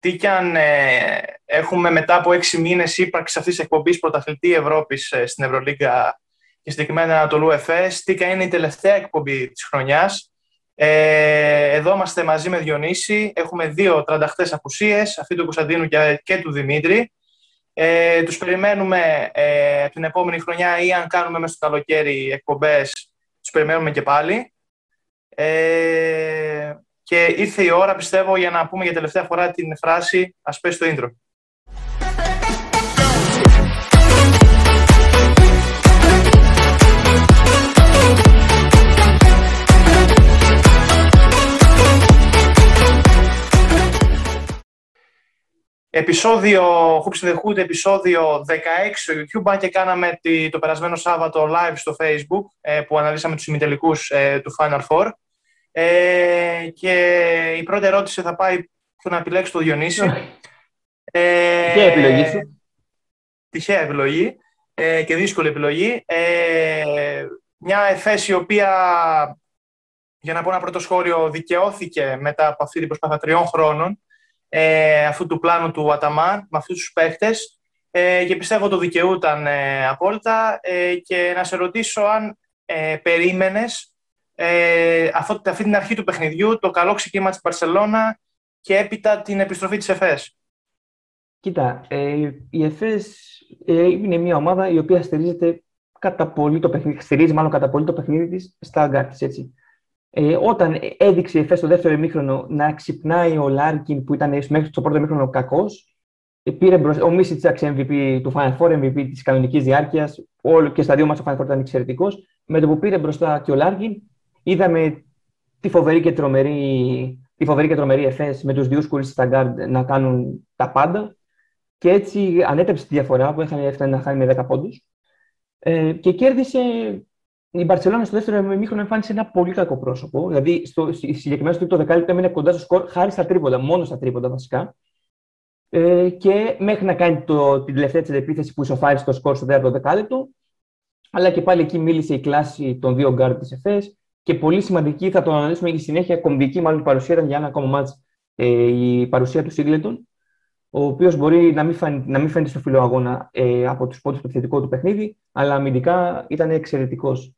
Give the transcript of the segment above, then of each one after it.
Τι κι αν έχουμε μετά από 6 μήνες ύπαρξη αυτής της εκπομπής πρωταθλητή Ευρώπης στην Ευρωλίγκα και συγκεκριμένα Ανατολού ΕΦΕΣ, τι κι αν είναι η τελευταία εκπομπή της χρονιάς. Εδώ είμαστε μαζί με Διονύση. Έχουμε 2 τρανταχτές απουσίες, αυτή του Κωνσταντίνου και του Δημήτρη. Τους περιμένουμε την επόμενη χρονιά ή αν κάνουμε μέσα στο καλοκαίρι εκπομπές, τους περιμένουμε και πάλι. Και ήρθε η ώρα, πιστεύω, για να πούμε για τελευταία φορά την φράση «Ας πες το intro». Επεισόδιο, Hoops in the Hood, επεισόδιο 16 στο YouTube, αν και κάναμε το περασμένο Σάββατο live στο Facebook, που αναλύσαμε τους ημιτελικούς του Final Four. Και η πρώτη ερώτηση θα πάει στο να επιλέξει το Διονύση. Τυχαία επιλογή σου. Τυχαία επιλογή και δύσκολη επιλογή. Μια ΕΦΕΣ η οποία, για να πω ένα πρώτο σχόλιο, δικαιώθηκε μετά από αυτή την προσπάθεια 3 χρόνων αυτού του πλάνου του Αταμάρ, με αυτούς τους παίχτες, και πιστεύω το δικαιούταν απόλυτα. Και να σε ρωτήσω αν περίμενες αυτή την αρχή του παιχνιδιού, το καλό ξεκίνημα της Μπαρτσελόνα και έπειτα την επιστροφή της ΕΦΕΣ. Κοίτα, η ΕΦΕΣ είναι μια ομάδα η οποία στηρίζει κατά πολύ το παιχνίδι της στα αγκάρ της, έτσι. Όταν έδειξε η ΕΦΕΣ στο δεύτερο ημίχρονο να ξυπνάει ο Λάρκιν, που ήταν μέχρι το πρώτο ημίχρονο κακός, ο Μίτσιτς, Τσάξε MVP του Final Four, MVP της κανονικής διάρκειας, όλο και στα 2 μάτς του Final Four ήταν εξαιρετικός. Με το που πήρε μπροστά και ο Λάρκιν, είδαμε τη φοβερή και τρομερή ΕΦΕΣ με τους δύσκολους στα γκάρντ να κάνουν τα πάντα. Και έτσι ανέτρεψε τη διαφορά που έφτανε να χάνει με 10 πόντους. Και κέρδισε. Η Μπαρτσελόνα στο δεύτερο ημίχρονο εμφάνισε ένα πολύ κακό πρόσωπο. Δηλαδή, συγκεκριμένα στο τρίτο δεκάλεπτο έμεινε κοντά στο σκορ χάρη στα τρίποντα, μόνο στα τρίποντα βασικά. Και μέχρι να κάνει την τελευταία της επίθεση που ισοφάρισε το σκορ στο τέταρτο δεκάλεπτο. Αλλά και πάλι εκεί μίλησε η κλάση των 2 γκάρντ της ΕΦΕΣ. Και πολύ σημαντική, θα το αναλύσουμε και συνέχεια, κομβική μάλλον παρουσία ήταν για ένα ακόμα μάτς η παρουσία του Σίνγκλετον, ο οποίος μπορεί να μην φαίνεται στο φιλοαγώνα από τους πόντους του επιθετικού του παιχνίδι, αλλά αμυντικά ήταν εξαιρετικός.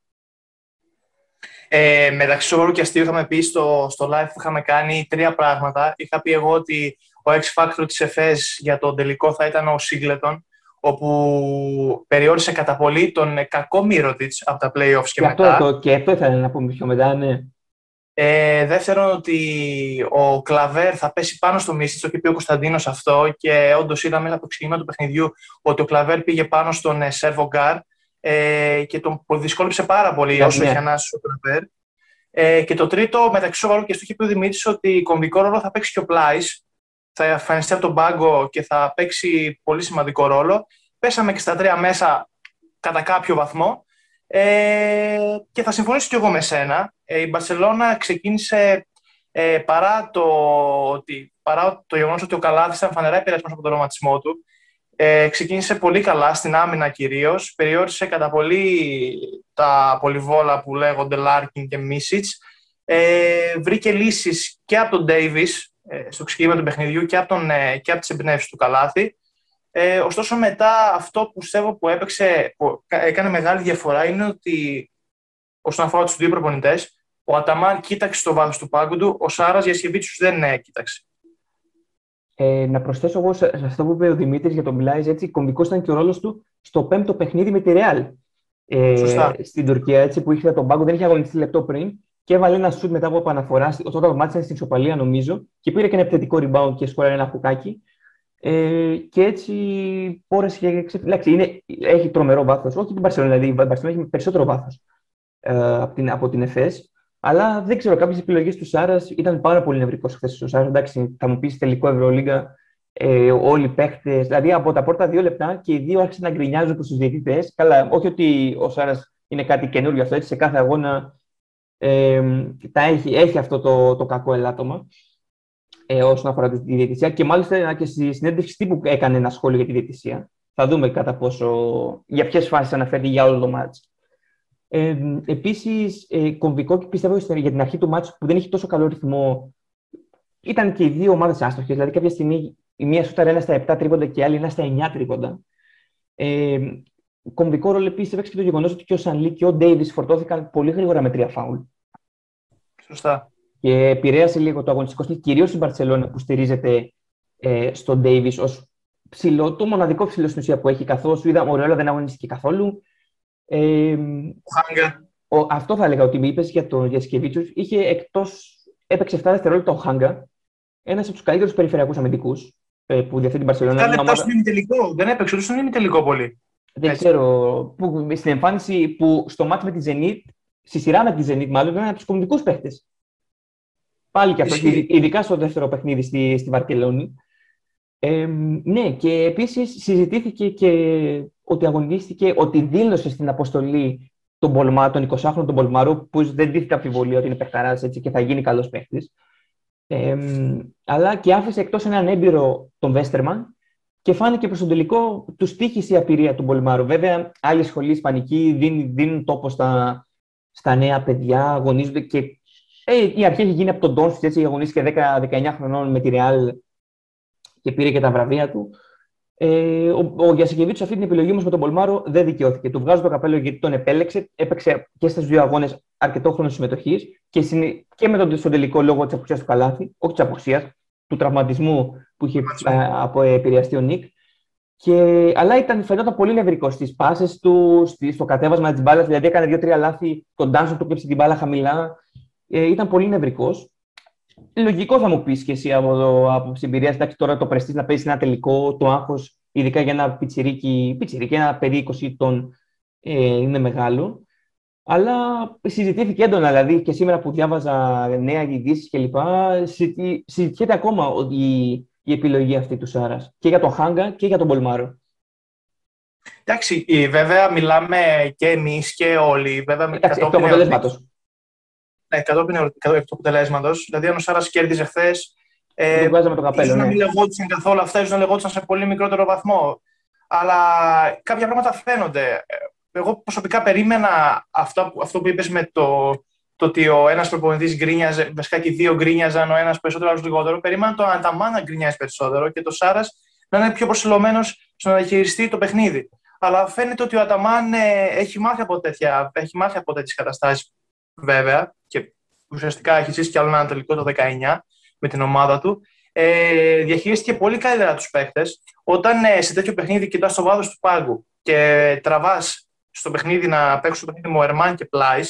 Μεταξύ του Ρουκιαστίου είχαμε πει στο live που είχαμε κάνει 3 πράγματα. Είχα πει εγώ ότι ο X-Factor της ΕΦΕΣ για τον τελικό θα ήταν ο Σίνγκλετον, όπου περιόρισε κατά πολύ τον κακό Μίροτιτς από τα play-offs και μετά. Και αυτό ήθελα να πούμε πιο μετά, ναι. Δεύτερον, ότι ο Κλαβέρ θα πέσει πάνω στο Μίτσιτς, το είπε ο Κωνσταντίνος αυτό, και όντως είδαμε από το ξεκίνημα του παιχνιδιού ότι ο Κλαβέρ πήγε πάνω στον Σερβογκάρ και τον δυσκόλεψε πάρα πολύ όσο είχε ανάσει ο Κλαβέρ. Και το τρίτο, μεταξύ του και στο είχε πει ο Δημήτρης, ότι κομβικό ρόλο θα παίξει και ο Πλάι. Θα εμφανιστεί από τον πάγκο και θα παίξει πολύ σημαντικό ρόλο. Πέσαμε και στα 3 μέσα κατά κάποιο βαθμό. Και θα συμφωνήσω κι εγώ με σένα. Η Μπαρτσελόνα ξεκίνησε παρά το γεγονός ότι ο Καλάδης ήταν φανερά επηρεασμένος από τον ρομαντισμό του. Ξεκίνησε πολύ καλά, στην άμυνα κυρίως. Περιόρισε κατά πολύ τα πολυβόλα που λέγονται Λάρκιν και Μίσιτς. Βρήκε λύσεις και από τον Ντέιβις στο ξεκίνημα του παιχνιδιού και από τις εμπνεύσεις του Καλάθη. Ωστόσο, μετά αυτό που πιστεύω που έκανε μεγάλη διαφορά είναι ότι, όσον αφορά τους 2 προπονητές, ο Αταμάρ κοίταξε το βάθος του πάγκου του, ο Σάρας Γιασκευίτσιου δεν κοίταξε. Να προσθέσω εγώ σε αυτό που είπε ο Δημήτρης για τον Μιλάη, έτσι, κομβικός ήταν και ο ρόλος του στο 5ο παιχνίδι με τη Ρεάλ. Στην Τουρκία, έτσι, που είχε τον πάγκο, δεν είχε αγωνιστεί λεπτό πριν. Και έβαλε ένα σουτ μετά από επαναφορά, όταν το μάτι ήταν στην ισοπαλία, νομίζω, και πήρε και ένα επιθετικό rebound και σκόραρε ένα χουκάκι. Και έτσι πόρεσε και ξεφυλάξει. Έχει τρομερό βάθος. Όχι την Μπαρσελόνα, δηλαδή η Μπαρσελόνα έχει περισσότερο βάθος από την ΕΦΕΣ. Αλλά δεν ξέρω, κάποιες επιλογές του Σάρας ήταν πάρα πολύ νευρικός χθες. Ο Σάρας, εντάξει, θα μου πεις τελικό Ευρωλίγκα, όλοι οι παίχτες. Δηλαδή από τα πρώτα 2 λεπτά και οι 2 άρχισαν να γκρινιάζουν προς τους διαιτητές. Καλά, όχι ότι ο Σάρας είναι κάτι καινούριο αυτό, έτσι, σε κάθε αγώνα. Έχει αυτό το κακό ελάττωμα όσον αφορά τη διαιτησία, και μάλιστα και στη συνέντευξη τύπου έκανε ένα σχόλιο για τη διαιτησία. Θα δούμε κατά πόσο, για ποιες φάσεις αναφέρει για όλο το μάτς. Επίσης, κομβικό, πιστεύω, για την αρχή του μάτς που δεν έχει τόσο καλό ρυθμό, Ήταν και οι δύο ομάδες άστοχες, δηλαδή κάποια στιγμή η μία σούταρε ένα στα 7 τρίποντα και η άλλη ένα στα 9 τρίποντα. Κομβικό ρόλο επίσης έπαιξε και το γεγονός ότι και ο Σανλί και ο Ντέιβις φορτώθηκαν πολύ γρήγορα με 3 φάουλ. Σωστά. Και επηρέασε λίγο το αγωνιστικό στυλ, κυρίως η Μπαρτσελόνα που στηρίζεται στον Ντέιβις ως ψηλό, το μοναδικό ψηλό στην ουσία που έχει, καθώς είδαμε ο Ρεάλ δεν αγωνίστηκε καθόλου. Χάγκα. Αυτό θα έλεγα ότι με είπες για τον Γιασκευίτσιου. Έπαιξε 7 δευτερόλεπτα ο Χάγκα, ένας από τους καλύτερους περιφερειακούς αμυντικούς που διαθέτει την Μπαρσελόνα. Δεν έπαιξε ούτε στον ημιτελικό πολύ. Δεν ξέρω. Στην εμφάνιση που στο μάτς με τη Zenit, στη σειρά με τη Zenit, μάλλον ήταν από τους κομβικούς παίχτες. Πάλι και αυτό, ειδικά στο δεύτερο παιχνίδι στη Βαρκελόνη. Ναι, και επίσης συζητήθηκε και ότι αγωνίστηκε, ότι δήλωσε στην αποστολή τον 20χρονο τον Πολμαρού, που δεν τίθεται αμφιβολία ότι είναι παιχταράς και θα γίνει καλός παίχτης. Αλλά και άφησε εκτός έναν έμπειρο τον Βέστερμαν και φάνηκε προς τον τελικό του τύχησε η απειρία του Πολμαρού. Βέβαια, άλλη σχολή ισπανική δίνουν τόπο στα νέα παιδιά, αγωνίζονται και η αρχή έχει γίνει από τον Τόνσου, έτσι αγωνίστηκε 10-19 χρονών με τη Ρεάλ και πήρε και τα βραβεία του. Ο Γιασκεβίτσιου αυτή την επιλογή όμως με τον Πολμάρο δεν δικαιώθηκε. Του βγάζω το καπέλο γιατί τον επέλεξε. Έπαιξε και στους δύο αγώνες αρκετό χρόνο συμμετοχής και με τον τελικό λόγο της απουσίας του Καλάδη, όχι της απουσίας, του τραυματισμού που είχε επηρεαστεί ο Νίκ. Αλλά φαινόταν πολύ νευρικός στις πάσες του, στο κατέβασμα της μπάλας. Δηλαδή έκανε 2-3 λάθη, τον Τόνσου του κλέψει την μπάλα χαμηλά. Ήταν πολύ νευρικός. Λογικό θα μου πεις και εσύ από την εμπειρία. Εντάξει, τώρα το πρεστής να παίζει ένα τελικό, το άγχος, ειδικά για ένα πιτσιρίκι, ένα παιδί 20 ετών, είναι μεγάλο. Αλλά συζητήθηκε έντονα, δηλαδή και σήμερα που διάβαζα νέα ειδήσεις κλπ. Συζητιέται ακόμα η επιλογή αυτή του Σάρας και για τον Χάγκα και για τον Πολμάρο. Εντάξει, βέβαια μιλάμε και εμείς και όλοι. Εντάξει, εκ του αποτελέσματος. Ναι, κατόπιν εκ του αποτελέσματος. Δηλαδή, αν ο Σάρας κέρδιζε χθες. Ίσως να μην λεγόντουσαν καθόλου αυτά, ίσως να λεγόντουσαν σε πολύ μικρότερο βαθμό. Αλλά κάποια πράγματα φαίνονται. Εγώ προσωπικά περίμενα αυτό που είπες με το ότι ο ένας προπονητής γκρίνιαζε, βασικά και οι δύο γκρίνιαζαν, ο ένας περισσότερο, ο άλλος λιγότερο. Περίμενα το Αταμάρ να γκρινιάζει περισσότερο και το Σάρας να είναι πιο προσιλωμένος στο να διαχειριστεί το παιχνίδι. Αλλά φαίνεται ότι ο Αταμάρ έχει μάθει από τέτοιες καταστάσεις, βέβαια. Και ουσιαστικά έχει ζήσει κι άλλο ένα τελικό το 19 με την ομάδα του. Διαχειρίστηκε πολύ καλύτερα τους παίχτες. Όταν σε τέτοιο παιχνίδι κοιτάς το βάθος του πάγκου και τραβάς στο παιχνίδι να παίξουν το παιχνίδι Μοερμάν και Πλάι,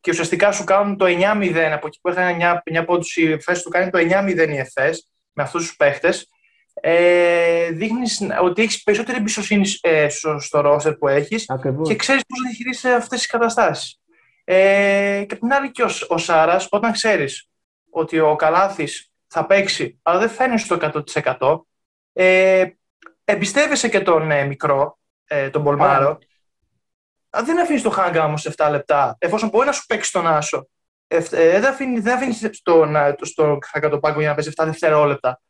και ουσιαστικά σου κάνουν το 9-0, από εκεί που έχανε 9 πόντους η ΕΦΕΣ, του κάνει το 9-0 η ΕΦΕΣ με αυτούς τους παίχτες. Δείχνεις ότι έχεις περισσότερη εμπιστοσύνη στο ρόστερ που έχεις και ξέρεις πώς να διαχειρίζεσαι αυτές τις καταστάσεις. Και απ' την άλλη και ο Σάρας, όταν ξέρεις ότι ο Καλάθης θα παίξει, αλλά δεν φαίνεται στο 100%, εμπιστεύεσαι και τον μικρό, τον Πολμάρο. Δεν αφήνεις τον Χάγκα όμως σε 7 λεπτά, εφόσον μπορεί να σου παίξει τον Άσο. Δεν αφήνεις τον Χάγκα το πάγκο για να παίζει 7 δευτερόλεπτα.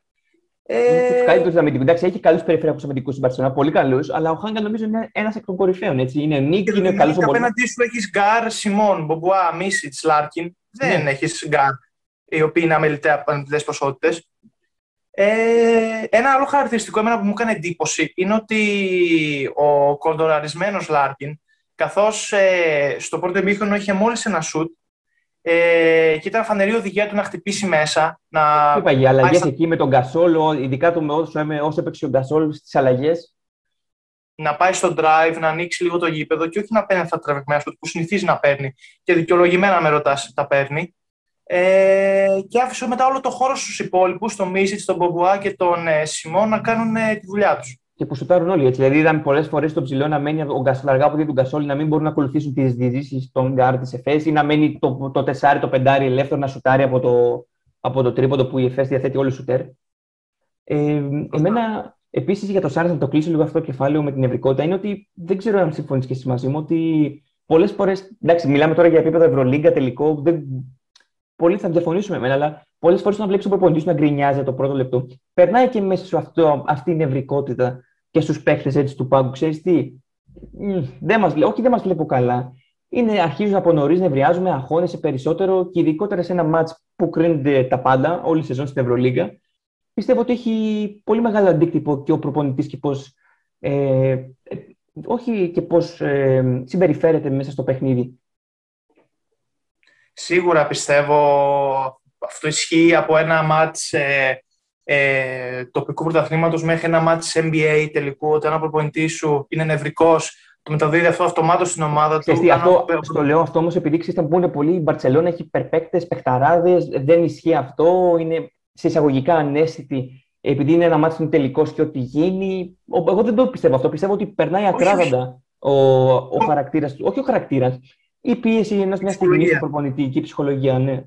Εντάξει, έχει καλούς περιφερειακούς αμυντικούς στην Μπαρτσελόνα, πολύ καλούς, αλλά ο Χάγκα νομίζω είναι ένας εκ των κορυφαίων. Έτσι. Είναι Νίκ, είναι καλός ο Πολμάρο. Απέναντί σου έχεις Γκάρ, Σιμών, Μπομπουά, Μίτσιτς, Λάρκιν. Δεν έχεις Γκάρ, οι οποίοι είναι αμεληταίοι από αμυντικές ποσότητες. Ένα άλλο χαρακτηριστικό που μου έκανε εντύπωση είναι ότι ο κορδοραρισμένος Λάρκιν, καθώς στο πρώτο ημίχρονο είχε μόλις ένα σουτ, και ήταν φανερή οδηγία του να χτυπήσει μέσα. Είπα, οι αλλαγές εκεί με τον Γκασόλο, ειδικά όσο έπαιξε ο Γκασόλο στις αλλαγές. Να πάει στο drive, να ανοίξει λίγο το γήπεδο και όχι να παίρνει αυτά τα τραβηγμένα σου που συνηθίζει να παίρνει. Και δικαιολογημένα με ρωτάς, τα παίρνει. Και άφησε μετά όλο το χώρο στους υπόλοιπους, τον Μίσιτς, τον Μπομπουά και τον Σιμών, να κάνουν τη δουλειά τους. Και που σουτάρουν όλοι. Έτσι. Δηλαδή, είδαμε πολλές φορές τον ψηλό να μένει αργά από την Γκασόλη, να μην μπορούν να ακολουθήσουν τις διεζήσεις των Γκάρ της ΕΦΕΣ ή να μένει το τεσάρι, το πεντάρι ελεύθερο να σουτάρει από το τρίποντο που η ΕΦΕΣ διαθέτει όλους σουτέρ. Εμένα, επίσης, για το Σάρας, να το κλείσω λίγο αυτό το κεφάλαιο με την νευρικότητα, είναι ότι δεν ξέρω αν συμφωνείς και εσύ μαζί μου ότι πολλές φορές. Εντάξει, μιλάμε τώρα για επίπεδο Ευρωλίγκα, τελικό. Πολλοί θα διαφωνήσουμε εμένα, αλλά πολλές φορές όταν βλέπεις τον προπονητή να γκρινιάζει το πρώτο λεπτό, περνάει και μέσα σου αυτή η νευρικότητα και στους παίχτες του πάγκου. Ξέρεις τι, δεν μας βλέπω καλά. αρχίζουν από νωρίς, νευριάζουμε, αγχώνεσαι περισσότερο και ειδικότερα σε ένα μάτς που κρίνονται τα πάντα, όλη η σεζόν στην Ευρωλίγκα. Πιστεύω ότι έχει πολύ μεγάλο αντίκτυπο και ο προπονητής και πώς, όχι και πώς συμπεριφέρεται μέσα στο παιχνίδι. Σίγουρα πιστεύω αυτό ισχύει από ένα μάτς τοπικού πρωταθλήματος μέχρι ένα μάτς NBA τελικού, όταν ο προπονητής σου είναι νευρικός, το μεταδίδει αυτό αυτομάτως στην ομάδα του. Το λέω αυτό όμως επειδή ξέρετε που είναι πολύ, η Μπαρτσελόνα έχει υπερπαίκτες, παιχταράδες, δεν ισχύει αυτό, είναι σε εισαγωγικά ανέστητη, επειδή είναι ένα μάτι τελικός και ό,τι γίνει. Εγώ δεν το πιστεύω αυτό, πιστεύω ότι περνάει ακράδαντα ο χαρακτήρας του, όχι ο χαρακτήρας, η πίεση ενός μιας στιγμής του προπονητή και η ψυχολογία, ναι.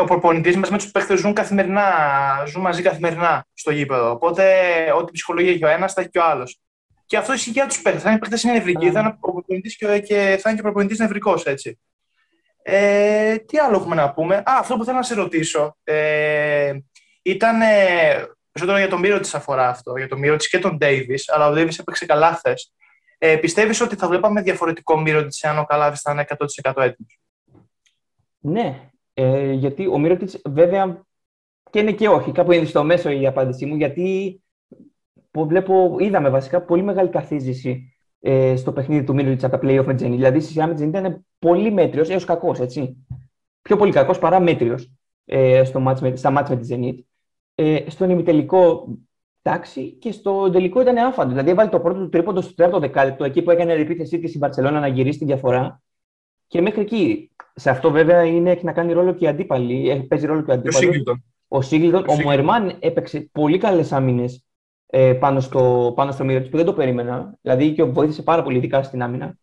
Ο προπονητής μας με τους παίκτες ζουν μαζί καθημερινά στο γήπεδο. Οπότε, ό,τι ψυχολογία έχει ο ένας, θα έχει και ο άλλος. Και αυτό ισχύει για τους παίκτες. Θα είναι παίκτες νευρικοί, θα είναι προπονητής και προπονητής νευρικός, έτσι. Τι άλλο έχουμε να πούμε. Αυτό που θέλω να σε ρωτήσω ήταν. Περισσότερο για τον Μίροτιτς αφορά αυτό, για τον Μίροτιτς και τον Ντέιβις, αλλά ο Ντέιβις έπαιξε καλά χθες. Πιστεύεις ότι θα βλέπαμε διαφορετικό Μίροτιτς αν ο Καλάδης θα είναι 100% έτοιμος? Ναι. Γιατί ο Μίροτιτς βέβαια και είναι και όχι. Κάπου είναι στο μέσο η απάντησή μου, γιατί είδαμε βασικά πολύ μεγάλη καθίζηση στο παιχνίδι του Μίροτιτς από τα play-off με Zenit. Δηλαδή, η σειρά με Zenit ήταν πολύ μέτριος έως κακός, έτσι. Πιο πολύ κακός παρά μέτριος στα μάτς με τη Zenit. Στον ημιτελικό τάξη και στο τελικό ήταν άφαντο. Δηλαδή, έβαλε το πρώτο του τρίποντο στο τέταρτο δεκάλεπτο, εκεί που έκανε την επίθεσή της η Μπαρτσελόνα να γυρίσει τη διαφορά. Και μέχρι εκεί. Σε αυτό βέβαια έχει να κάνει ρόλο και οι αντίπαλοι. Παίζει ρόλο και ο αντίπαλος. Ο Σίνγκλετον. Ο Μοερμάν έπαιξε πολύ καλές άμυνες πάνω στο Μίροτιτς που δεν το περίμενα. Δηλαδή και βοήθησε πάρα πολύ, ειδικά στην άμυνα.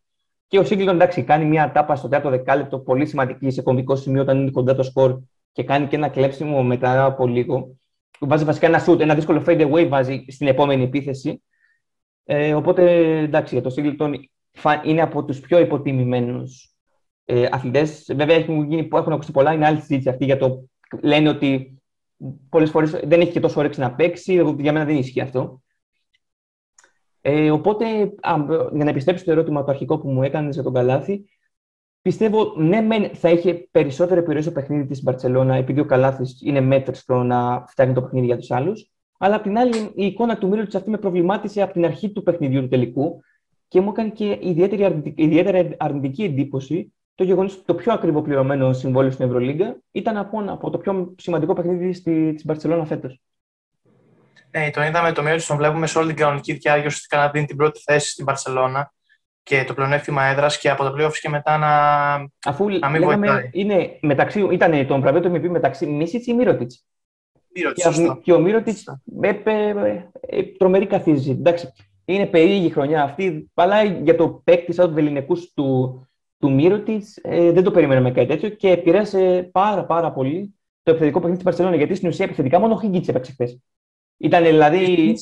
Και ο Σίνγκλετον, εντάξει, κάνει μια τάπα στο τέταρτο δεκάλεπτο πολύ σημαντική σε κομβικό σημείο όταν είναι κοντά το σκορ και κάνει και ένα κλέψιμο μετά από λίγο. Βάζει βασικά ένα shoot, ένα δύσκολο fade away βάζει στην επόμενη επίθεση. Οπότε εντάξει, για το Σίνγκλετον είναι από τους πιο υποτιμημένους αθλητές. Βέβαια έχουν ακούσει πολλά, είναι άλλη συζήτηση αυτή για το. Λένε ότι πολλές φορές δεν έχει και τόσο όρεξη να παίξει. Για μένα δεν ισχύει αυτό. Οπότε, για να επιστρέψω στο ερώτημα το αρχικό που μου έκανες για τον Καλάθι, πιστεύω ναι, θα είχε περισσότερο επιρροή στο παιχνίδι της Μπαρτσελόνα, επειδή ο Καλάθις είναι μέτρης στο να φτιάχνει το παιχνίδι για τους άλλους. Αλλά απ' την άλλη, η εικόνα του Μίροτιτς αυτή με προβλημάτισε από την αρχή του παιχνιδιού του τελικού και μου έκανε και ιδιαίτερα αρνητική εντύπωση το γεγονός ότι το πιο ακριβό πληρωμένο συμβόλαιο στην Ευρωλίγκα ήταν από το πιο σημαντικό παιχνίδι της Μπαρτσελόνα φέτος. Ναι, τον είδαμε το Μίροτιτς, τον βλέπουμε σε όλη την κανονική διάρκεια, ουσιαστικά να δίνει την πρώτη θέση στην Μπαρτσελόνα και το πλεονέκτημα έδρας και από το playoffs και μετά να μην βοηθάει. Ήταν το βραβείο του MVP μεταξύ Μίτσιτς ή Μίροτιτς. Και ο Μίροτιτς τρομερή καθίζηση. Εντάξει, είναι περίεργη χρονιά αυτή, αλλά για το παίκτη σαν τους Βεληνικούς του Μίροτιτς δεν το περιμέναμε κάτι τέτοιο και επηρέασε πάρα πολύ το επιθετικό παιχνίδι της Μπαρτσελόνα, γιατί στην ουσία επιθετικά μόνο ο Χίγκιτ έπαιξε χθες. Ήταν δηλαδή.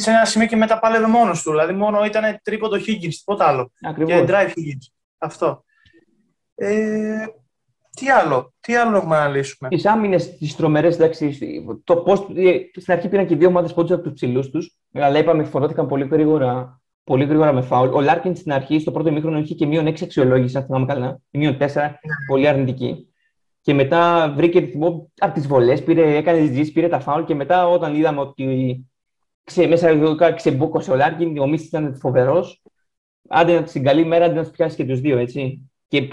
Σε ένα σημείο και μετά πάλευε μόνος του. Δηλαδή, μόνο ήταν τρίποντο Χίγκιτ, τίποτα άλλο. Ακριβώς. Και drive Χίγκιτ. Αυτό. Τι άλλο έχουμε να λύσουμε. Τις άμυνες, τις τρομερές, εντάξει. Στην αρχή πήραν και δύο ομάδες πόντους από τους ψηλούς τους. Αλλά είπαμε φορτώθηκαν πολύ γρήγορα με φάουλ. Ο Λάρκιν στην αρχή, στο πρώτο ημίχρονο, είχε και -6 αξιολόγηση, αν θυμάμαι καλά. -4, πολύ αρνητική. Και μετά βρήκε ρυθμό από τις βολές, έκανε τις ζήσεις, πήρε τα φάουλ και μετά όταν είδαμε ότι ξεμπούκωσε ο Λάρκιν, ο Μίτσιτς ήταν φοβερός. Στην καλή μέρα, αντί να τους πιάσει και τους δύο, έτσι. Και η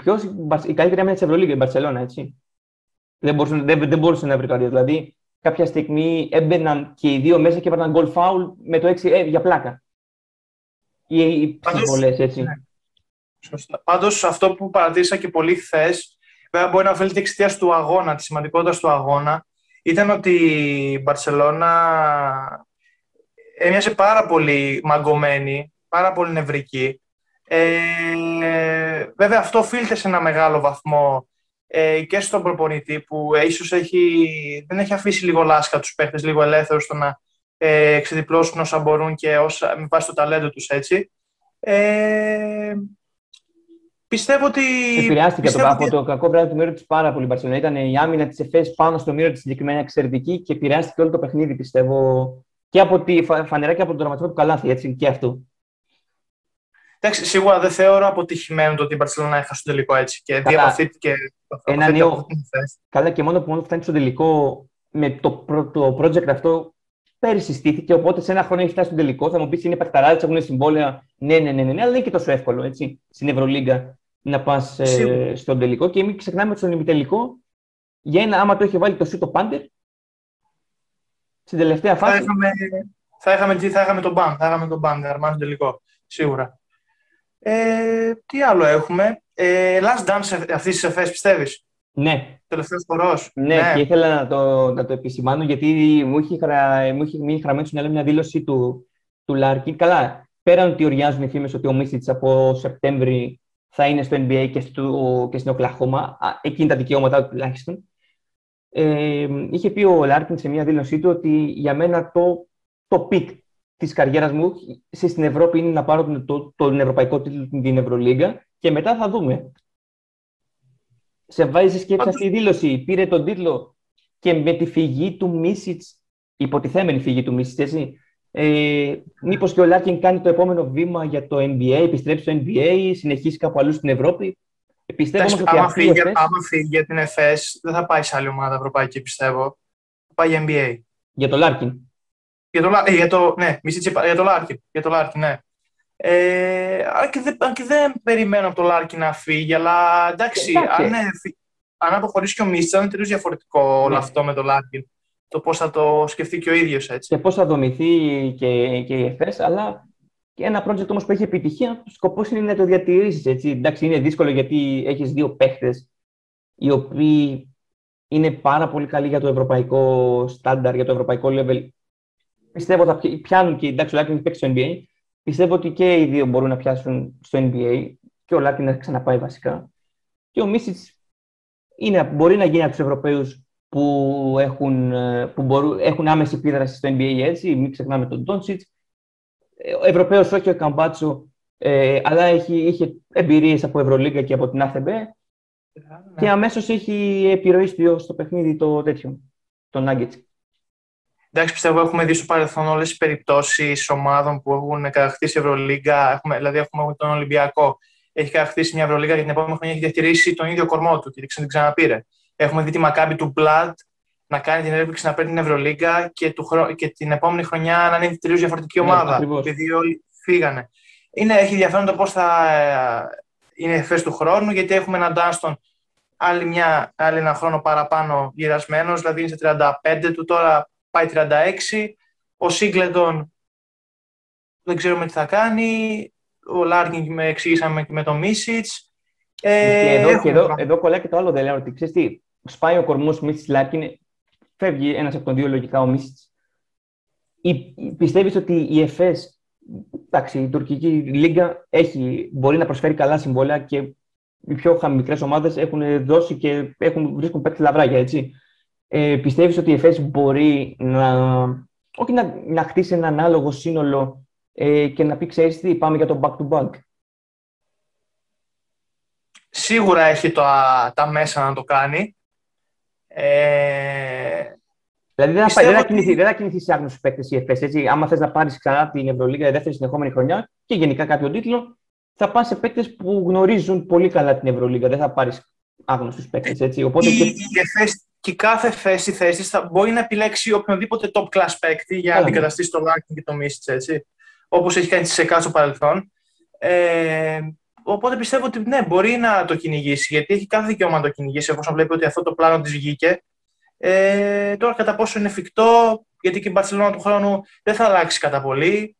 καλύτερη άμυνα της Ευρωλίγκα, η Μπαρτσελόνα, έτσι. Δεν μπορούσε να βρει το αντίον. Δηλαδή, κάποια στιγμή έμπαιναν και οι δύο μέσα και έπαιρναν γκολ φάουλ με το 6 για πλάκα. Στις βολές, έτσι. Ναι. Σωστά. Πάντως, αυτό που παρατήρησα και πολύ χθες. Βέβαια, μπορεί να ωφελείται εξαιτίας του αγώνα, της σημαντικότητας του αγώνα, ήταν ότι η Μπαρτσελόνα έμοιασε πάρα πολύ μαγκωμένη, πάρα πολύ νευρική. Βέβαια, αυτό οφείλεται σε ένα μεγάλο βαθμό και στον προπονητή, που ίσως δεν έχει αφήσει λίγο λάσκα τους παίχτες, λίγο ελεύθερους στο να ξεδιπλώσουν όσα μπορούν και όσα, με βάση το ταλέντο τους, έτσι. Πιστεύω ότι. Επηρεάστηκε από το κακό βράδυ του Μίροτιτς πάρα πολύ. Ήταν η άμυνα της ΕΦΕΣ πάνω στο Μίροτιτς συγκεκριμένα εξαιρετική και επηρεάστηκε όλο το παιχνίδι, πιστεύω. Και φανερά και από τον τραυματισμό του Καλάθι, έτσι, και αυτό. Εντάξει, σίγουρα δεν θεωρώ αποτυχημένο το ότι η Μπαρτσελόνα έχασε το τελικό έτσι και διαμορφώθηκε. Καλά, και μόνο που φτάνει στο τελικό με το project αυτό πέρυσι στήθηκε. Οπότε σε ένα χρόνο έχει φτάσει στο τελικό. Θα μου πει είναι πακταράδες, έχουν συμβόλαια. Ναι, αλλά δεν είναι και τόσο εύκολο έτσι, στην Ευρωλίγκα να πα στον τελικό. Και μην ξεχνάμε στον ημιτελικό για ένα άμα το είχε βάλει το Σούτο Πάντερ. Στην τελευταία φάση. Θα είχαμε τον Μπαν, αρμάνι τον τελικό. Σίγουρα. Τι άλλο έχουμε. Last dance αυτή τη ΕΦΕΣ, πιστεύεις? Ναι. Τελευταίος χορός. Ναι, και ήθελα να το επισημάνω γιατί μου είχε μείνει χραμμένο στο μυαλό μια δήλωση του Λάρκιν. Καλά, πέραν ότι οριάζουν οι φήμες ότι ο Μίτσιτς από Σεπτέμβρη θα είναι στο NBA και στην Οκλαχώμα, εκείνη τα δικαιώματά του τουλάχιστον. Είχε πει ο Λάρκιν σε μια δήλωσή του ότι για μένα το πικ της καριέρας μου στην Ευρώπη είναι να πάρω τον ευρωπαϊκό τίτλο την Ευρωλίγκα και μετά θα δούμε. Σε βάζει σκέψη αυτή η δήλωση. Πήρε τον τίτλο και με τη φυγή του Μίσιτς, υποτιθέμενη φυγή του Μίσιτς, έτσι. Μήπως και ο Λάρκιν κάνει το επόμενο βήμα για το NBA, επιστρέψει στο NBA, συνεχίσει κάπου αλλού στην Ευρώπη. Άμα φύγει για την ΕΦΕΣ, δεν θα πάει σε άλλη ομάδα ευρωπαϊκή, πιστεύω. Θα πάει για NBA. Για το Λάρκιν. Για το Λάρκιν, ναι. Αν και δεν περιμένω από το Λάρκιν να φύγει, αλλά εντάξει. Αν αποχωρήσει και ο Μίσιτς, θα είναι τελείως διαφορετικό όλο αυτό με το Λάρκιν. Το πώς θα το σκεφτεί και ο ίδιος έτσι. Και πώς θα δομηθεί και η ΕΦΕΣ, αλλά και ένα project όμως που έχει επιτυχία, ο σκοπός είναι να το διατηρήσεις έτσι. Εντάξει, είναι δύσκολο γιατί έχεις δύο παίχτες οι οποίοι είναι πάρα πολύ καλοί για το ευρωπαϊκό στάνταρ, για το ευρωπαϊκό level. Πιστεύω θα πιάνουν και εντάξει, ο Λάρκιν παίξει στο NBA. Πιστεύω ότι και οι δύο μπορούν να πιάσουν στο NBA και ο Λάρκιν να ξαναπάει βασικά. Και ο Μίσιτς μπορεί να γίνει από τους Ευρωπαίους που έχουν άμεση επίδραση στο NBA έτσι. Μην ξεχνάμε τον Τόνσιτς. Ο Ευρωπαίος όχι ο Καμπάτσο, αλλά είχε εμπειρίες από Ευρωλίγκα και από την ΑΘΕΜΠΕ. Και αμέσως έχει επιρροή στο παιχνίδι το τέτοιο, τον Νάγκετς. Εντάξει, πιστεύω έχουμε δει στο παρελθόν όλες τις περιπτώσεις ομάδων που έχουν κατακτήσει Ευρωλίγκα. Έχουμε τον Ολυμπιακό. Έχει κατακτήσει μια Ευρωλίγκα και την επόμενη χρονιά έχει διατηρήσει τον ίδιο κορμό του και την ξαναπήρε. Έχουμε δει τη Μακάμπι του Μπλατ να κάνει την έρευξη να παίρνει την Ευρωλίγκα και την επόμενη χρονιά να είναι τελείως διαφορετική ομάδα. Επειδή όλοι φύγανε. Έχει ενδιαφέρον το πώς θα είναι η ΕΦΕΣ του χρόνου, γιατί έχουμε έναν Ντάνστον άλλη ένα χρόνο παραπάνω γυρασμένος, δηλαδή είναι στα 35 του τώρα. Πάει 36, ο Σίνγκλετον δεν ξέρουμε τι θα κάνει, ο Λάρκιν με εξήγησαμε και με τον Μίσιτς. Εδώ κολλάει και το άλλο, δεν λέω ότι ξέρεις τι, σπάει ο κορμός Μίσιτς-Λάρκιν, φεύγει ένας από τον δύο λογικά ο Μίσιτς. Πιστεύεις ότι η ΕΦΕΣ, εντάξει, η τουρκική λίγκα μπορεί να προσφέρει καλά συμβόλαια και οι πιο μικρές ομάδες έχουν δώσει και βρίσκουν παίκτη λαβράγια, έτσι. Πιστεύεις ότι η ΕΦΕΣ μπορεί να χτίσει ένα ανάλογο σύνολο και να πει ξέρεις τι, πάμε για το back-to-back? Σίγουρα έχει τα μέσα να το κάνει. Δηλαδή δεν θα κινηθεί σε άγνωστους παίκτες η ΕΦΕΣ. Έτσι. Άμα θες να πάρεις ξανά την Ευρωλίγκα η δεύτερη συνεχόμενη χρονιά και γενικά κάποιο τίτλο, θα πας σε παίκτες που γνωρίζουν πολύ καλά την Ευρωλίγκα. Δεν θα πάρεις άγνωστους παίκτες. Και κάθε θέση θα μπορεί να επιλέξει οποιονδήποτε top class παίκτη για να αντικαταστήσει το Λάρκιν και το Μίσιτς, έτσι. Όπως έχει κάνει τη ΣΕΚΑ στο παρελθόν. Οπότε πιστεύω ότι ναι, μπορεί να το κυνηγήσει, γιατί έχει κάθε δικαίωμα να το κυνηγήσει, εφόσον βλέπει ότι αυτό το πλάνο της βγήκε. Τώρα κατά πόσο είναι εφικτό, γιατί και η Μπαρτσελόνα του χρόνου δεν θα αλλάξει κατά πολύ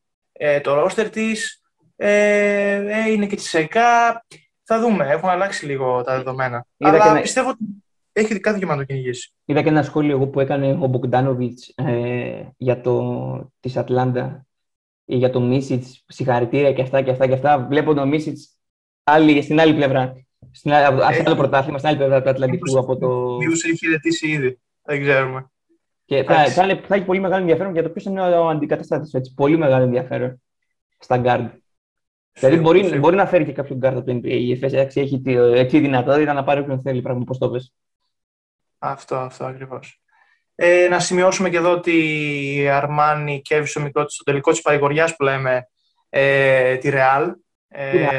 το ρόστερ της. Είναι και τη ΣΕΚΑ. Θα δούμε, έχουν αλλάξει λίγο τα δεδομένα. Αλλά πιστεύω ότι έχει κάθε γεμάτο κυνηγήσει. Είδα και ένα σχόλιο που έκανε ο Μπογκντάνοβιτς για της Ατλάντα ή για το Μίσιτς, συγχαρητήρια και αυτά. Βλέπω τον Μίσιτς στην άλλη πλευρά. Σε άλλο πρωτάθλημα, στην άλλη πλευρά του Ατλαντικού. Μήπως έχει χαιρετήσει ήδη. Δεν ξέρουμε. Και θα έχει πολύ μεγάλο ενδιαφέρον για το ποιος είναι ο αντικαταστάτης. Έτσι, πολύ μεγάλο ενδιαφέρον στα γκάρντ. Δηλαδή μπορεί να φέρει και κάποιον γκάρντ από το NBA. Η ΕΦΕΣ έχει τη δυνατότητα να πάρει όποιον θέλει, πράγμα πώς το πες. Αυτό ακριβώς. Να σημειώσουμε και εδώ ότι η Αρμάνι κέρδισε στο τελικό της παρηγοριάς που λέμε τη Ρεάλ.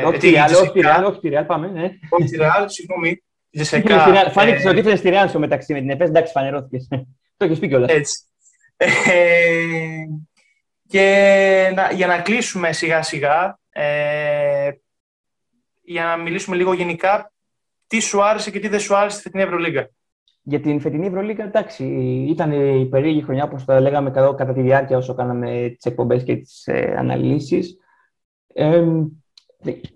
Όχι, Ρεάλ, πάμε, ναι. Όχι, Ρεάλ, συγγνώμη. Φάνηκε ότι ήθελε στη Ρεάλ στο μεταξύ με την ΕΦΕΣ, εντάξει, φανερώθηκε. Το έχεις πει κιόλας. Έτσι. Και για να κλείσουμε σιγά-σιγά, για να μιλήσουμε λίγο γενικά, τι σου άρεσε και τι δεν σου άρεσε στη φετινή Ευρωλίγκα. Για την φετινή Ευρωλίγκα, εντάξει, ήταν η περίεργη χρονιά, όπως τα λέγαμε κατά τη διάρκεια όσο κάναμε τις εκπομπές και τις αναλύσεις.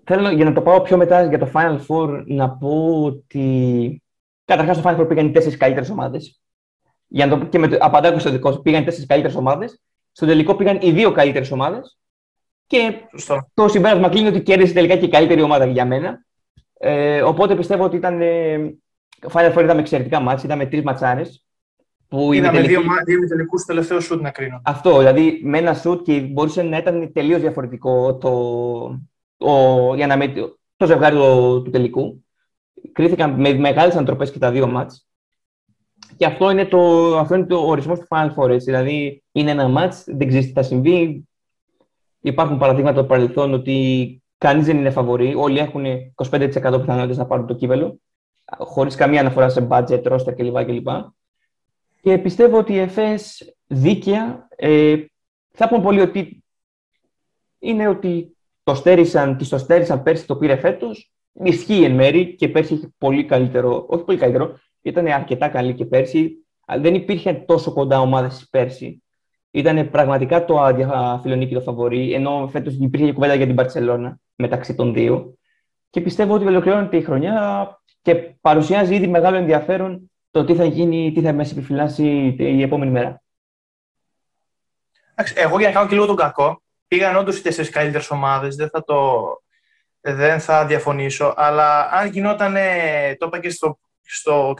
Θέλω, για να το πάω πιο μετά για το Final Four, να πω ότι καταρχάς το Final Four πήγαν οι 4 καλύτερες ομάδες. Για να το και απαντάω και στο δικό σου, πήγαν οι 4 καλύτερες ομάδες. Στο τελικό πήγαν οι 2 καλύτερες ομάδες. Και το συμπέρασμα κλείνει ότι κέρδισε τελικά και η καλύτερη ομάδα για μένα. Οπότε πιστεύω ότι ήταν. Final Four είδαμε εξαιρετικά μάτς, είδαμε 3 ματσάρες. Είδαμε 2 τελικούς τελευταίους σουτ να κρίνω. Αυτό, δηλαδή με ένα σουτ και μπορούσε να ήταν τελείως διαφορετικό το ζευγάρι του τελικού. Κρίθηκαν με μεγάλες ανατροπές και τα 2 μάτς. Και αυτό είναι το ορισμός του Final Four. Έτσι. Δηλαδή είναι ένα μάτς, δεν ξέρεις τι θα συμβεί. Υπάρχουν παραδείγματα του παρελθόν ότι κανείς δεν είναι φαβορί. Όλοι έχουν 25% πιθανότητες να πάρουν το κύπελλο. Χωρίς καμία αναφορά σε budget, roster κλπ. Και πιστεύω ότι η ΕΦΕΣ δίκαια, θα πω πολύ ότι είναι ότι το στέρισαν πέρσι, το πήρε φέτος. Ισχύει εν μέρη και πέρσι είχε πολύ καλύτερο, όχι πολύ καλύτερο, ήταν αρκετά καλή και πέρσι. Δεν υπήρχαν τόσο κοντά ομάδες πέρσι. Ήταν πραγματικά το αδιαφιλονίκητο φαβορί, ενώ φέτος υπήρχε κουβέντα για την Μπαρτσελόνα μεταξύ των 2. Και πιστεύω ότι ολοκληρώνεται η χρονιά και παρουσιάζει ήδη μεγάλο ενδιαφέρον το τι θα γίνει, τι θα μας επιφυλάσσει η επόμενη μέρα. Εγώ, για να κάνω και λίγο τον κακό, πήγαν όντως οι 4 καλύτερες ομάδες, δεν θα διαφωνήσω, αλλά αν γινόταν, το είπα και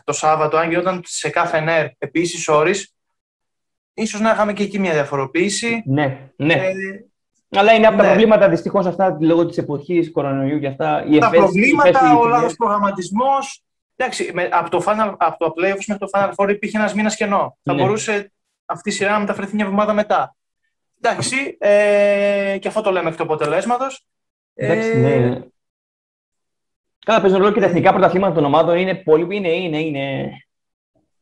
το Σάββατο, αν γινόταν σε κάθε ΝΕΡ επίσης όρις, ίσως να είχαμε και εκεί μια διαφοροποίηση. Ναι. Αλλά είναι από τα προβλήματα δυστυχώς αυτά λόγω της εποχής κορονοϊού και αυτά. Τα προβλήματα, ο λάθος προγραμματισμός. Εντάξει, από το playoffs μέχρι το Final Four υπήρχε ένας μήνας κενό. Ναι. Θα μπορούσε αυτή η σειρά να μεταφερθεί μια εβδομάδα μετά. Εντάξει, και αυτό το λέμε εκ του αποτελέσματος. Εντάξει, ναι. Καλά, παίζουν ρόλο και τα εθνικά πρωταθλήματα των ομάδων. Είναι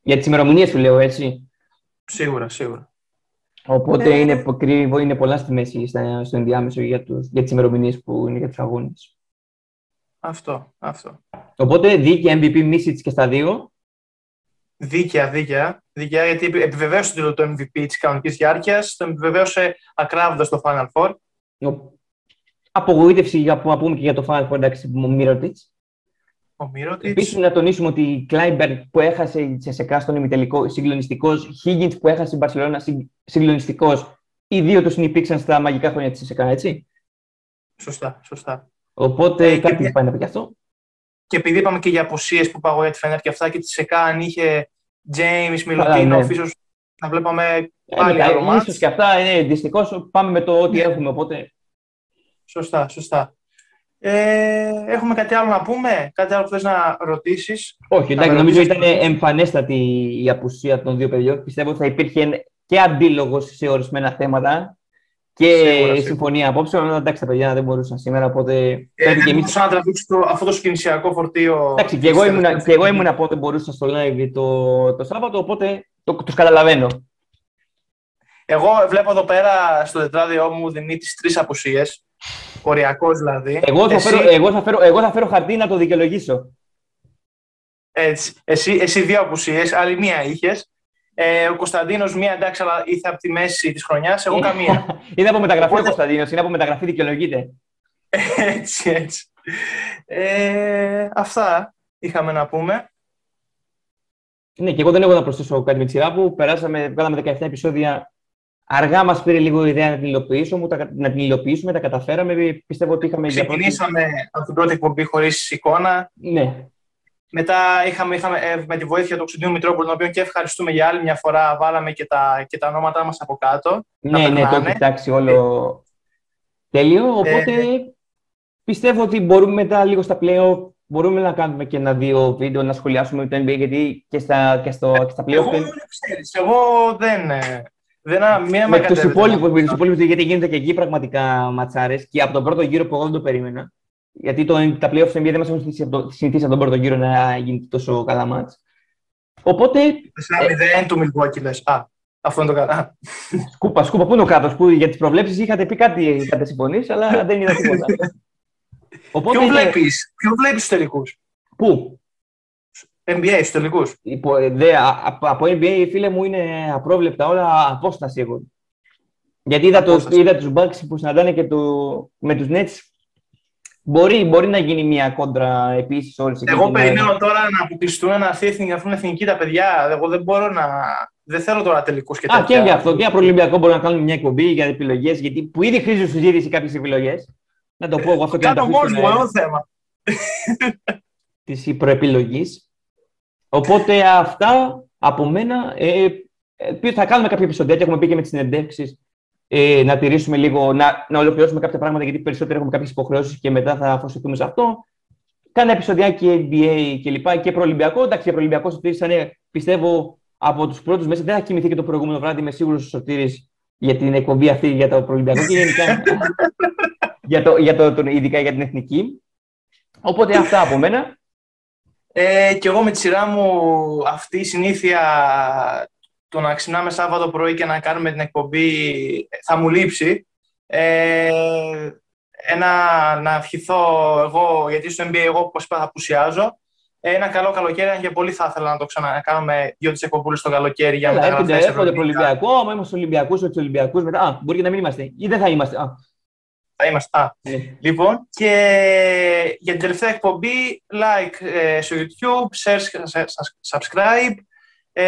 για τις ημερομηνίες σου λέω, έτσι. Σίγουρα. Οπότε είναι πολλά στη μέση, στο ενδιάμεσο για τις ημερομηνίες που είναι για τους αγώνες. Αυτό. Οπότε δίκαια MVP Μίτσιτς και στα 2. Δίκαια, γιατί επιβεβαίωσε το MVP της κανονικής διάρκειας, το επιβεβαίωσε ακράβοντας το Final Four. Απογοήτευση να πούμε και για το Final Four, εντάξει, ο Μίροτιτς. Επίσης να τονίσουμε ότι η Κλαβέρ που έχασε η Τσάξε στον ημιτελικό, συγκλονιστικός, Χίγκιτ που έχασε η Μπαρσελόνα, συγκλονιστικός, οι 2 τους συνυπήρξαν στα μαγικά χρόνια της Τσάξε, έτσι. Σωστά. Οπότε κάτι πάει να πει αυτό. Και επειδή είπαμε και για αποσίες που παγώ για τη Φενέρ και αυτά, και τη ΣΕΚΑ, αν είχε James, Μιλωτίνο, ίσως να βλέπαμε πάλι άλλο μάτς. Ίσως και αυτά, δυστυχώς πάμε με το ό,τι έχουμε, οπότε. Σωστά. Έχουμε κάτι άλλο να πούμε, κάτι άλλο που θες να ρωτήσεις? Όχι, εντάξει, νομίζω ήταν εμφανέστατη η απουσία των 2 παιδιών. Πιστεύω ότι θα υπήρχε και αντίλογος σε ορισμένα θέματα. Και σίγουρα, συμφωνία απόψεων. Εντάξει, τα παιδιά δεν μπορούσαν σήμερα, οπότε. Πρέπει και εμείς να τραβήξουμε αυτό το συγκινησιακό φορτίο. Εντάξει, και εγώ ήμουν από ό,τι μπορούσα στο live το Σάββατο, οπότε τους καταλαβαίνω. Εγώ βλέπω εδώ πέρα στο τετράδιό μου Δημήτρης 3 απουσίες. Οριακός δηλαδή. Εγώ θα φέρω χαρτί να το δικαιολογήσω. Έτσι. Εσύ 2 απουσίες, άλλη μία είχες. Ο Κωνσταντίνος μία, εντάξει, αλλά ήρθε από τη μέση της χρονιάς, εγώ καμία. Είναι από μεταγραφή ο Κωνσταντίνος, είναι από μεταγραφή, δικαιολογείται. Έτσι. Αυτά είχαμε να πούμε. Ναι, και εγώ δεν έχω να προσθέσω κάτι με τη σειρά που βγάλαμε 17 επεισόδια. Αργά μας πήρε λίγο η ιδέα να την υλοποιήσουμε, τα καταφέραμε. Πιστεύω ότι είχαμε. Ξεκινήσαμε από την πρώτη εκπομπή χωρίς εικόνα. Ναι. Μετά είχαμε με τη βοήθεια του Οξυντίνου Μητρόπουλου, τον οποίο και ευχαριστούμε για άλλη μια φορά, βάλαμε και τα ονόματά μας από κάτω. Ναι, το έχει κοιτάξει όλο τέλειο. Οπότε πιστεύω ότι μπορούμε μετά λίγο στα playoff, μπορούμε να κάνουμε και 1-2 βίντεο, να σχολιάσουμε το NBA, γιατί και στα playoff. Εγώ δεν Με τους υπόλοιπους, γιατί γίνεται και εκεί πραγματικά ματσάρες και από τον πρώτο γύρο που εγώ δεν το περίμενα. Γιατί τα playoffs NBA δεν μας έχουν συνηθίσει από τον πρώτο γύρο να γίνει τόσο καλά μάτς. Οπότε. 4-0 του Milwaukee, λες. Α, αυτό είναι το καλά. Σκούπα, πού είναι ο κάτος που για τις προβλέψεις είχατε πει κάτι κατά συμφωνείς, αλλά δεν είδα τίποτα. Ποιο βλέπεις στους τελικούς? Πού? NBA, στους τελικούς. Από NBA, φίλε μου, είναι απρόβλεπτα όλα απόσταση εγώ. Γιατί είδα τους Bucks που συναντάνε και με τους Nets. Μπορεί να γίνει μια κόντρα επίσης όλες. Εγώ περιμένω τώρα να αποκλειστούν, να αφήνουν εθνική τα παιδιά. Εγώ δεν μπορώ να. Δεν θέλω τώρα τελικούς και τέτοια. Και γι' αυτό. Και προελπιακό μπορούμε να κάνουμε μια εκπομπή για επιλογές. Γιατί που ήδη χρήζει συζήτηση κάποιες επιλογές. Να το πω εγώ αυτό και να το πω. Κάνω μόνο το θέμα. Της προεπιλογής. Οπότε αυτά από μένα. Θα κάνουμε κάποια επεισοδάκια. Έχουμε πει και με τις συνεντεύξεις. Να τηρήσουμε λίγο, να ολοκληρώσουμε κάποια πράγματα, γιατί περισσότερο έχουμε κάποιες υποχρεώσεις και μετά θα αφοσιωθούμε σε αυτό. Κάνε επεισοδιάκι NBA και λοιπά και προελπιακό. Εντάξει, και προελπιακό Σωτήρης ήταν, πιστεύω, από τους πρώτους μέσα. Δεν θα κοιμηθεί και το προηγούμενο βράδυ, είμαι σίγουρος ο Σωτήρης, για την εκπομπή αυτή για το προελπιακό και γενικά ειδικά για την εθνική. Οπότε αυτά από μένα. Και εγώ με τη σειρά μου αυτή η συνήθεια. Το να ξυπνάμε Σάββατο πρωί και να κάνουμε την εκπομπή θα μου λείψει. Να ευχηθώ εγώ, γιατί στο NBA εγώ, όπως είπα, θα απουσιάζω. Ένα καλό καλοκαίρι, αν και πολύ θα ήθελα να το ξανακάνουμε 2-3 εκπομπούλες το καλοκαίρι για να μεταγραφές ευρωπαϊκά. Έρχονται προ Ολυμπιακό, άμα είμαστε Ολυμπιακούς, όχι Ολυμπιακούς μετά. Μπορεί και να μην είμαστε ή δεν θα είμαστε. Θα είμαστε. Λοιπόν, και για την τελευταία εκπομπή, like στο YouTube, share, subscribe.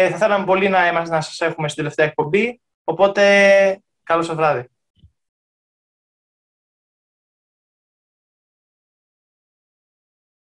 Θα θέλαμε πολύ να σας έχουμε στην τελευταία εκπομπή, οπότε καλό σας βράδυ.